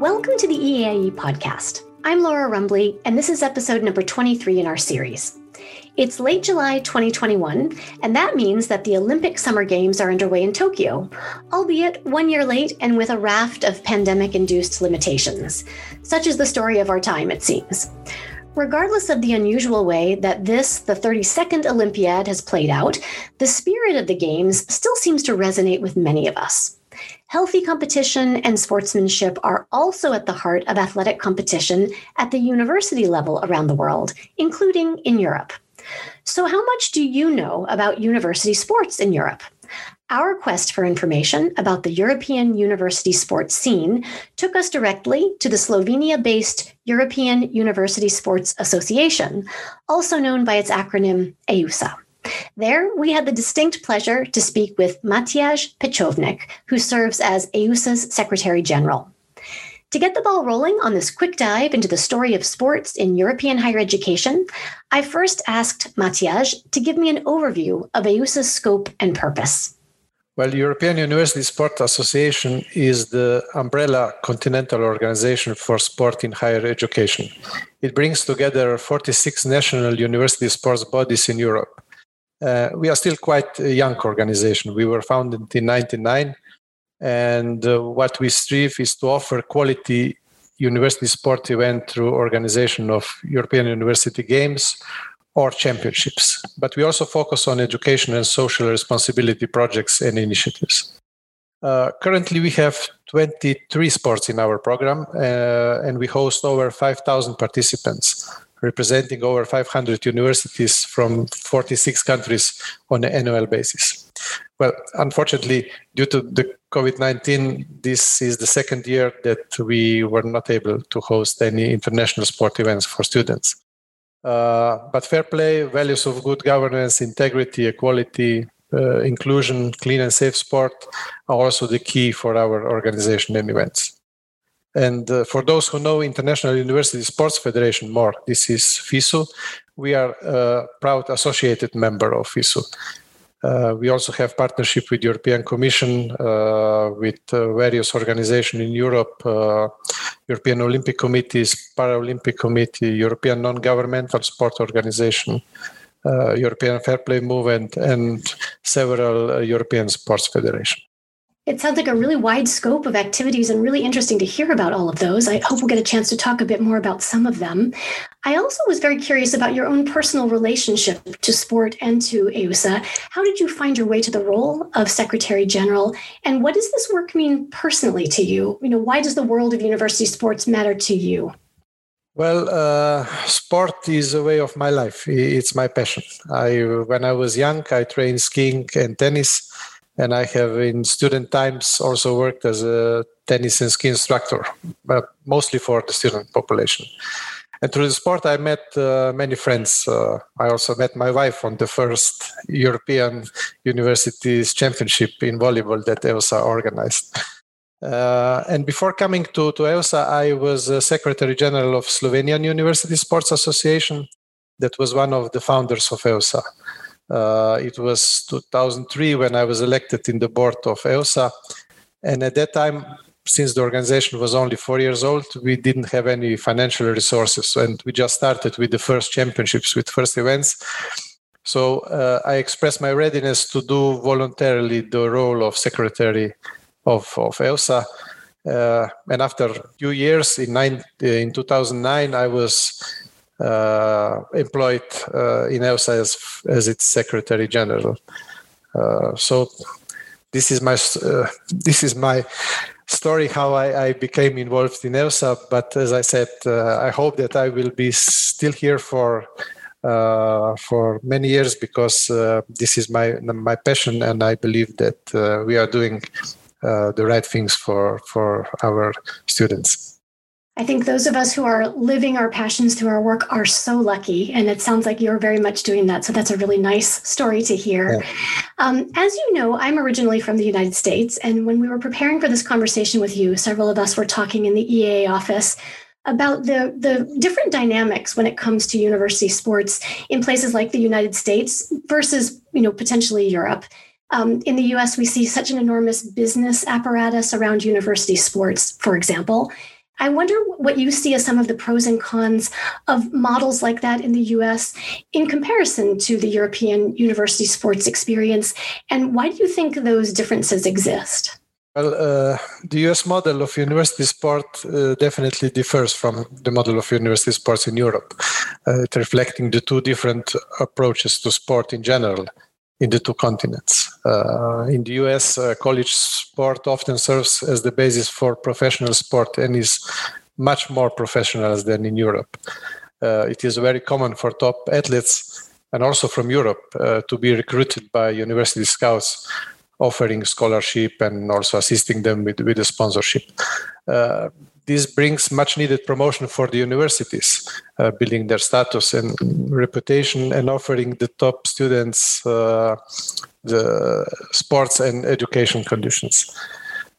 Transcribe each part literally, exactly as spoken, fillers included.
Welcome to the E A I E podcast. I'm Laura Rumbley, and this is episode number twenty-three in our series. It's late July twenty twenty-one, and that means that the Olympic Summer Games are underway in Tokyo, albeit one year late and with a raft of pandemic-induced limitations. Such is the story of our time, it seems. Regardless of the unusual way that this, the thirty-second Olympiad, has played out, the spirit of the Games still seems to resonate with many of us. Healthy competition and sportsmanship are also at the heart of athletic competition at the university level around the world, including in Europe. So how much do you know about university sports in Europe? Our quest for information about the European university sports scene took us directly to the Slovenia-based European University Sports Association, also known by its acronym EUSA. There, we had the distinct pleasure to speak with Matjaž Pečovnik, who serves as EUSA's Secretary General. To get the ball rolling on this quick dive into the story of sports in European higher education, I first asked Matjaž to give me an overview of EUSA's scope and purpose. Well, the European University Sport Association is the umbrella continental organization for sport in higher education. It brings together forty-six national university sports bodies in Europe. Uh, we are still quite a young organization. We were founded in nineteen ninety-nine, and uh, what we strive is to offer quality university sport event through organization of European University Games or championships. But we also focus on education and social responsibility projects and initiatives. Uh, currently, we have twenty-three sports in our program, uh, and we host over five thousand participants, representing over five hundred universities from forty-six countries on an annual basis. Well, unfortunately, due to the COVID nineteen, this is the second year that we were not able to host any international sport events for students. Uh, but fair play, values of good governance, integrity, equality, uh, inclusion, clean and safe sport are also the key for our organization and events. And uh, for those who know International University Sports Federation more, this is FISU. We are a proud associated member of FISU. Uh, we also have partnership with European Commission, uh, with uh, various organizations in Europe, uh, European Olympic Committees, Paralympic Committee, European Non-Governmental Sport Organization, uh, European Fair Play Movement, and several uh, European sports federations. It sounds like a really wide scope of activities and really interesting to hear about all of those. I hope we'll get a chance to talk a bit more about some of them. I also was very curious about your own personal relationship to sport and to EUSA. How did you find your way to the role of Secretary General? And what does this work mean personally to you? You know, why does the world of university sports matter to you? Well, uh, sport is a way of my life. It's my passion. I, when I was young, I trained skiing and tennis. And I have in student times also worked as a tennis and ski instructor, but mostly for the student population. And through the sport, I met uh, many friends. Uh, I also met my wife on the first European Universities Championship in volleyball that EUSA organized. Uh, and before coming to, to EUSA, I was Secretary General of Slovenian University Sports Association. That was one of the founders of EUSA. Uh, it was two thousand three when I was elected in the board of EUSA. And at that time, since the organization was only four years old, we didn't have any financial resources. And we just started with the first championships, with first events. So uh, I expressed my readiness to do voluntarily the role of secretary of, of EUSA. Uh, and after a few years, in, nine, in two thousand nine, I was Uh, employed uh, in EUSA as, as its Secretary General. Uh, so this is my uh, this is my story how I, I became involved in EUSA. But as I said, uh, I hope that I will be still here for uh, for many years because uh, this is my my passion, and I believe that uh, we are doing uh, the right things for for our students. I think those of us who are living our passions through our work are so lucky, and it sounds like you're very much doing that. So that's a really nice story to hear. Yeah. Um, as you know, I'm originally from the United States, and when we were preparing for this conversation with you, several of us were talking in the E A office about the, the different dynamics when it comes to university sports in places like the United States versus, you know, potentially Europe. Um, in the U S, we see such an enormous business apparatus around university sports, for example. I wonder what you see as some of the pros and cons of models like that in the U S in comparison to the European university sports experience, and why do you think those differences exist? Well, uh, the U S model of university sport uh, definitely differs from the model of university sports in Europe, uh, reflecting the two different approaches to sport in general in the two continents. Uh, in the U S, uh, college sport often serves as the basis for professional sport and is much more professional than in Europe. Uh, it is very common for top athletes, and also from Europe, uh, to be recruited by university scouts, offering scholarship and also assisting them with, with a sponsorship. Uh, this brings much needed promotion for the universities, uh, building their status and reputation and offering the top students uh, the sports and education conditions.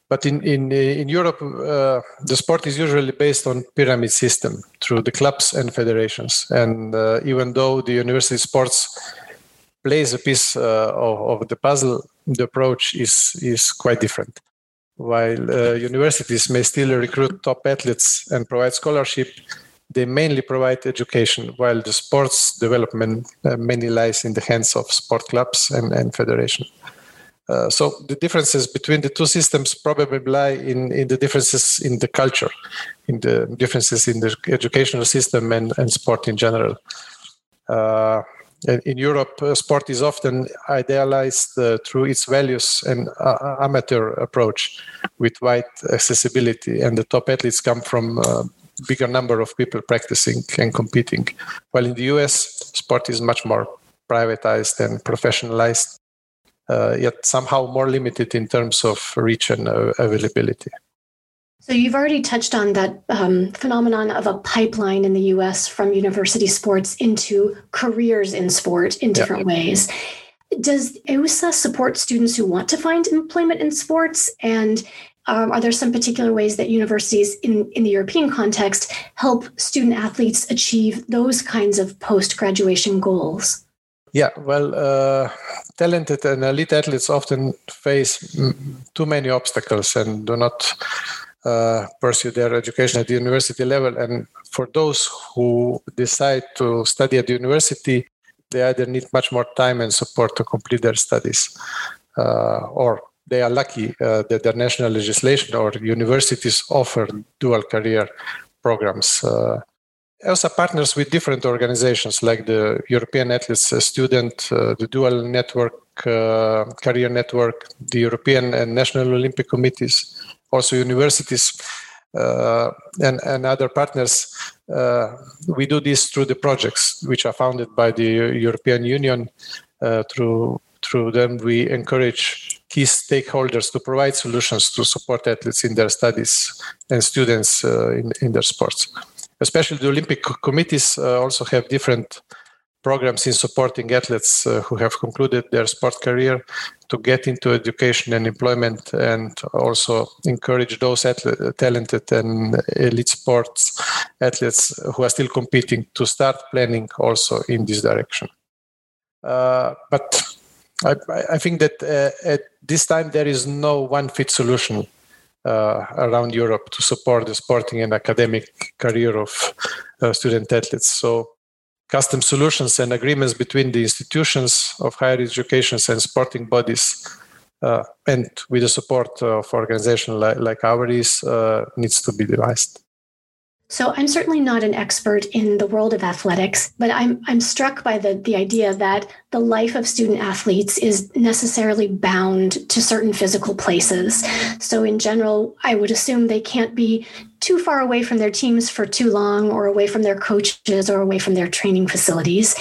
But in, in, in Europe, uh, the sport is usually based on pyramid system through the clubs and federations. And uh, even though the university sports plays a piece uh, of, of the puzzle, the approach is, is quite different. While uh, universities may still recruit top athletes and provide scholarship, they mainly provide education, while the sports development uh, mainly lies in the hands of sport clubs and, and federation. Uh, so the differences between the two systems probably lie in, in the differences in the culture, in the differences in the educational system and, and sport in general. Uh, In Europe, uh, sport is often idealized uh, through its values and uh, amateur approach with wide accessibility, and the top athletes come from a uh, bigger number of people practicing and competing. While in the U S, sport is much more privatized and professionalized, uh, yet somehow more limited in terms of reach and uh, availability. So you've already touched on that um, phenomenon of a pipeline in the U S from university sports into careers in sport in different yeah. ways. Does EUSA support students who want to find employment in sports? And um, are there some particular ways that universities in, in the European context help student athletes achieve those kinds of post-graduation goals? Yeah, well, uh, talented and elite athletes often face too many obstacles and do not Uh, pursue their education at the university level. And for those who decide to study at the university, they either need much more time and support to complete their studies, uh, or they are lucky uh, that their national legislation or universities offer dual career programs. Uh, EUSA partners with different organizations like the European Athletes Student, uh, the Dual Network, uh, Career Network, the European and National Olympic Committees, also universities uh, and, and other partners. Uh, we do this through the projects which are founded by the European Union. Uh, through, through them, we encourage key stakeholders to provide solutions to support athletes in their studies and students uh, in, in their sports. Especially the Olympic committees uh, also have different programs in supporting athletes uh, who have concluded their sport career to get into education and employment, and also encourage those athlete, talented and elite sports athletes who are still competing to start planning also in this direction. Uh, but I, I think that uh, at this time there is no one-fit solution Uh, around Europe to support the sporting and academic career of uh, student athletes. So custom solutions and agreements between the institutions of higher education and sporting bodies, uh, and with the support of organizations like, like ours, uh, needs to be devised. So I'm certainly not an expert in the world of athletics, but I'm I'm struck by the, the idea that the life of student athletes is necessarily bound to certain physical places. So in general, I would assume they can't be too far away from their teams for too long, or away from their coaches, or away from their training facilities.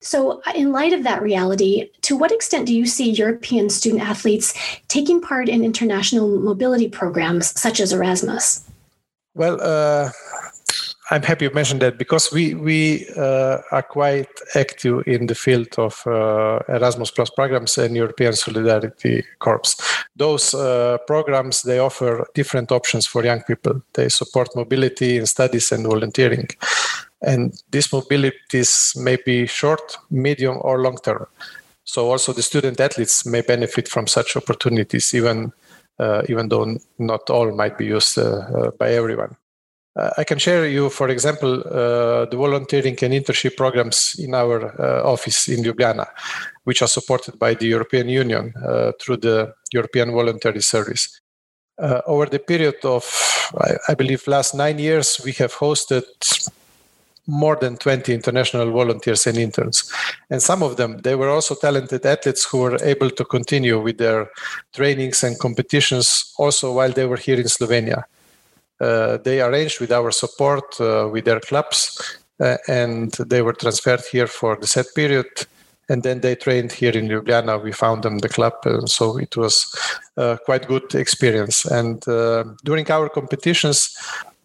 So in light of that reality, to what extent do you see European student athletes taking part in international mobility programs such as Erasmus? Well, uh, I'm happy you mentioned that, because we, we uh, are quite active in the field of uh, Erasmus Plus programs and European Solidarity Corps. Those uh, programs, they offer different options for young people. They support mobility in studies and volunteering. And these mobilities may be short, medium, or long term. So also the student athletes may benefit from such opportunities, even Uh, even though not all might be used uh, uh, by everyone. Uh, I can share you, for example, uh, the volunteering and internship programs in our uh, office in Ljubljana, which are supported by the European Union uh, through the European Voluntary Service. Uh, over the period of, I, I believe, last nine years, we have hosted more than twenty international volunteers and interns. And some of them, they were also talented athletes who were able to continue with their trainings and competitions also while they were here in Slovenia. Uh, they arranged with our support, uh, with their clubs, uh, and they were transferred here for the set period. And then they trained here in Ljubljana. We found them the club, and so it was uh, quite good experience. And uh, during our competitions,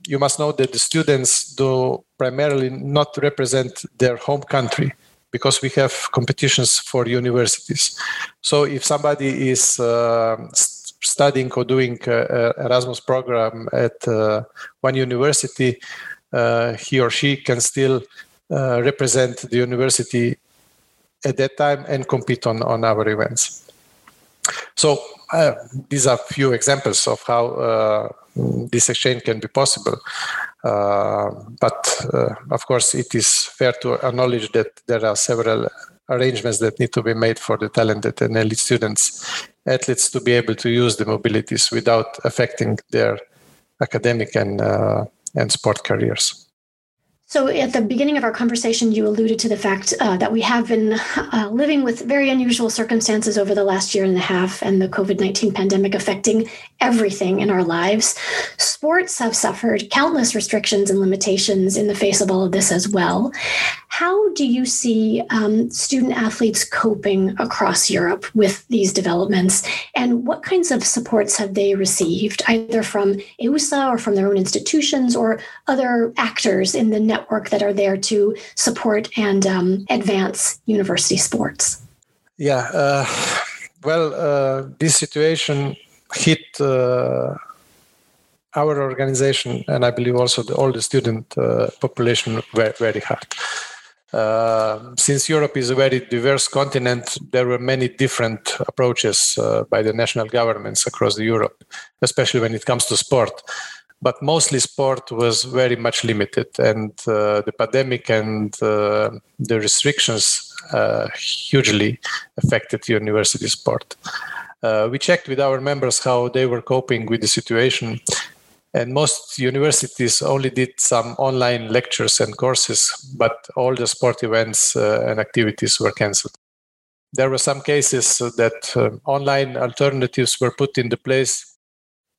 you must know that the students do primarily not represent their home country, because we have competitions for universities. So if somebody is uh, studying or doing an Erasmus program at uh, one university, uh, he or she can still uh, represent the university at that time and compete on, on our events. So uh, these are few examples of how uh, this exchange can be possible. Uh, but uh, of course, it is fair to acknowledge that there are several arrangements that need to be made for the talented and elite students, athletes, to be able to use the mobilities without affecting their academic and, uh, and sport careers. So at the beginning of our conversation, you alluded to the fact uh, that we have been uh, living with very unusual circumstances over the last year and a half, and the COVID nineteen pandemic affecting everything in our lives. Sports have suffered countless restrictions and limitations in the face of all of this as well. How do you see um, student athletes coping across Europe with these developments? And what kinds of supports have they received, either from EUSA or from their own institutions or other actors in the network that are there to support and um, advance university sports? Yeah, uh, well, uh, this situation hit uh, our organization, and I believe also the, all the student uh, population very, very hard. Uh, since Europe is a very diverse continent, there were many different approaches uh, by the national governments across Europe, especially when it comes to sport. But mostly sport was very much limited, and uh, the pandemic and uh, the restrictions uh, hugely affected university sport. Uh, we checked with our members how they were coping with the situation, and most universities only did some online lectures and courses, but all the sport events uh, and activities were cancelled. There were some cases that uh, online alternatives were put into place,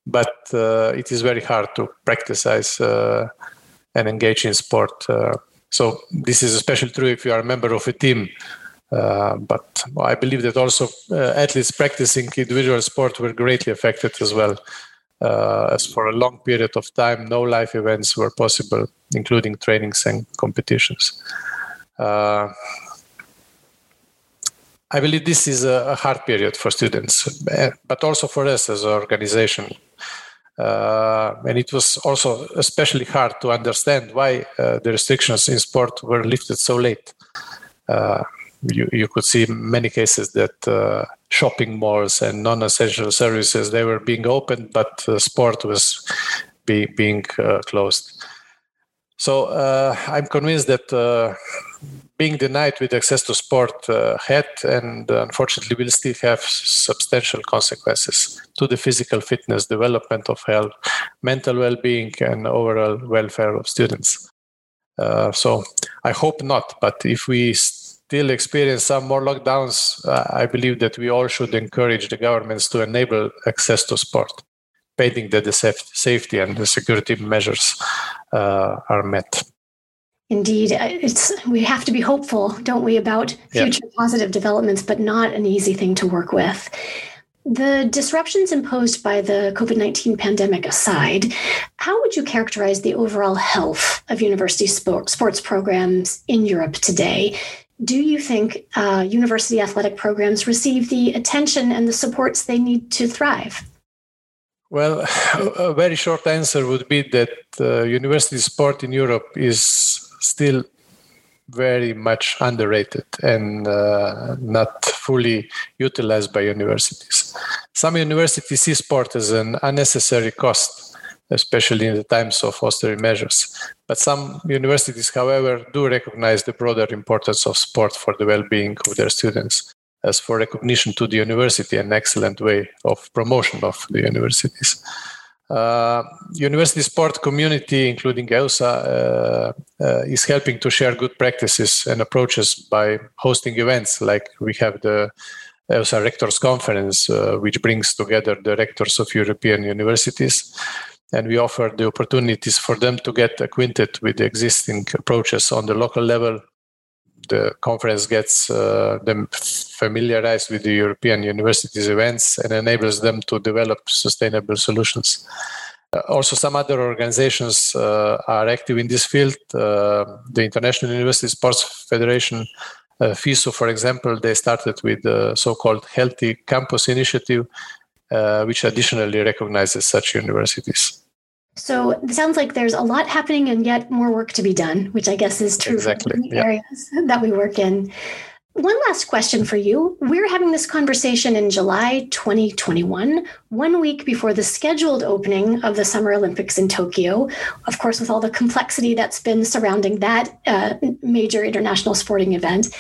but uh, it is very hard to practice uh, and engage in sport. Uh, so this is especially true if you are a member of a team. Uh, but I believe that also uh, athletes practicing individual sport were greatly affected as well. Uh, as for a long period of time, no live events were possible, including trainings and competitions. Uh, I believe this is a hard period for students, but also for us as an organization. Uh, and it was also especially hard to understand why uh, the restrictions in sport were lifted so late. Uh, you, you could see many cases that uh, shopping malls and non-essential services, they were being opened, but uh, sport was be, being uh, closed. So uh, I'm convinced that uh, being denied with access to sport uh, had and unfortunately will still have substantial consequences to the physical fitness, development of health, mental well-being, and overall welfare of students. Uh, so I hope not, but if we still experience some more lockdowns, uh, I believe that we all should encourage the governments to enable access to sport, pending that the safety and the security measures uh, are met. Indeed, it's, we have to be hopeful, don't we, about future yeah. positive developments, but not an easy thing to work with. The disruptions imposed by the COVID nineteen pandemic aside, how would you characterize the overall health of university sports programs in Europe today? Do you think uh, university athletic programs receive the attention and the supports they need to thrive? Well, a very short answer would be that uh, university sport in Europe is still very much underrated and uh, not fully utilized by universities. Some universities see sport as an unnecessary cost especially in the times of austerity measures. But some universities, however, do recognize the broader importance of sport for the well-being of their students, as for recognition to the university, an excellent way of promotion of the universities. Uh, university sport community, including EUSA, uh, uh, is helping to share good practices and approaches by hosting events like we have the EUSA Rectors Conference, uh, which brings together the rectors of European universities. And we offer the opportunities for them to get acquainted with the existing approaches on the local level. The conference gets uh, them familiarized with the European universities events and enables them to develop sustainable solutions. Uh, also, some other organizations uh, are active in this field. Uh, the International University Sports Federation, uh, FISU, for example, they started with the so-called Healthy Campus Initiative, uh, which additionally recognizes such universities. So it sounds like there's a lot happening and yet more work to be done, which I guess is true exactly. for the yeah. areas that we work in. One last question for you. We're having this conversation in July twenty twenty-one, one week before the scheduled opening of the Summer Olympics in Tokyo. Of course, with all the complexity that's been surrounding that uh, major international sporting event.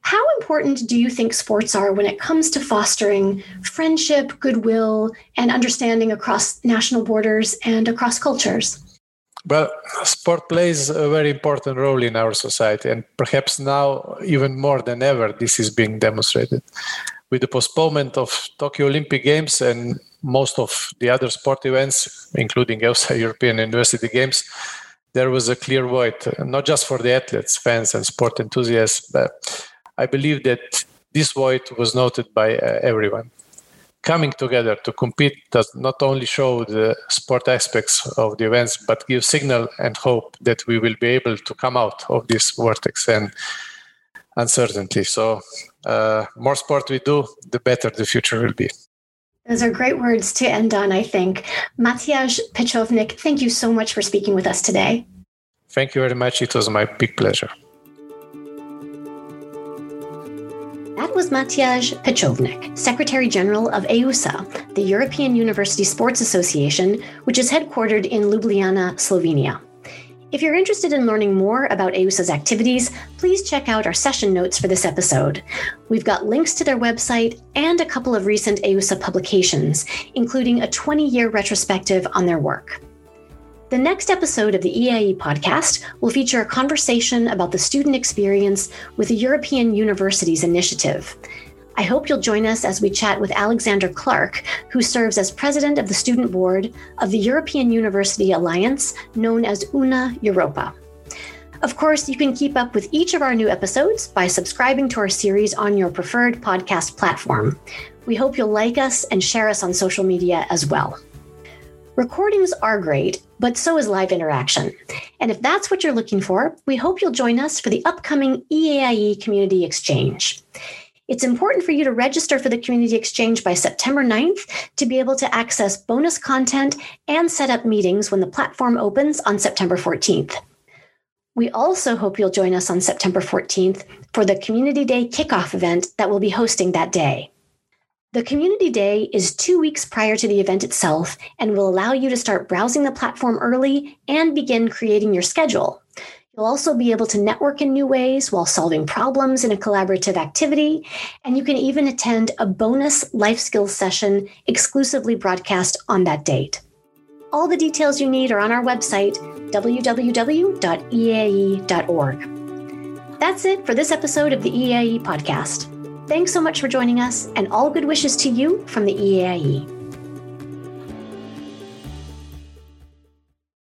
How important do you think sports are when it comes to fostering friendship, goodwill, and understanding across national borders and across cultures? Well, sport plays a very important role in our society, and perhaps now even more than ever, this is being demonstrated. With the postponement of Tokyo Olympic Games and most of the other sport events, including EUSA European University Games, there was a clear void, not just for the athletes, fans, and sport enthusiasts, but I believe that this void was noted by uh, everyone. Coming together to compete does not only show the sport aspects of the events, but gives signal and hope that we will be able to come out of this vortex and uncertainty. So uh, more sport we do, the better the future will be. Those are great words to end on, I think. Matjaž Pečovnik, thank you so much for speaking with us today. Thank you very much. It was my big pleasure. That was Matjaž Pečovnik, Secretary General of EUSA, the European University Sports Association, which is headquartered in Ljubljana, Slovenia. If you're interested in learning more about EUSA's activities, please check out our session notes for this episode. We've got links to their website and a couple of recent EUSA publications, including a twenty-year retrospective on their work. The next episode of the E A I E podcast will feature a conversation about the student experience with the European Universities Initiative. I hope you'll join us as we chat with Alexander Clark, who serves as president of the student board of the European University Alliance, known as Una Europa. Of course, you can keep up with each of our new episodes by subscribing to our series on your preferred podcast platform. We hope you'll like us and share us on social media as well. Recordings are great, but so is live interaction. And if that's what you're looking for, we hope you'll join us for the upcoming E A I E Community Exchange. It's important for you to register for the Community Exchange by September ninth to be able to access bonus content and set up meetings when the platform opens on September fourteenth. We also hope you'll join us on September fourteenth for the Community Day kickoff event that we'll be hosting that day. The Community Day is two weeks prior to the event itself and will allow you to start browsing the platform early and begin creating your schedule. You'll also be able to network in new ways while solving problems in a collaborative activity, and you can even attend a bonus life skills session exclusively broadcast on that date. All the details you need are on our website, w w w dot e a i e dot org. That's it for this episode of the E A I E podcast. Thanks so much for joining us, and all good wishes to you from the E A I E.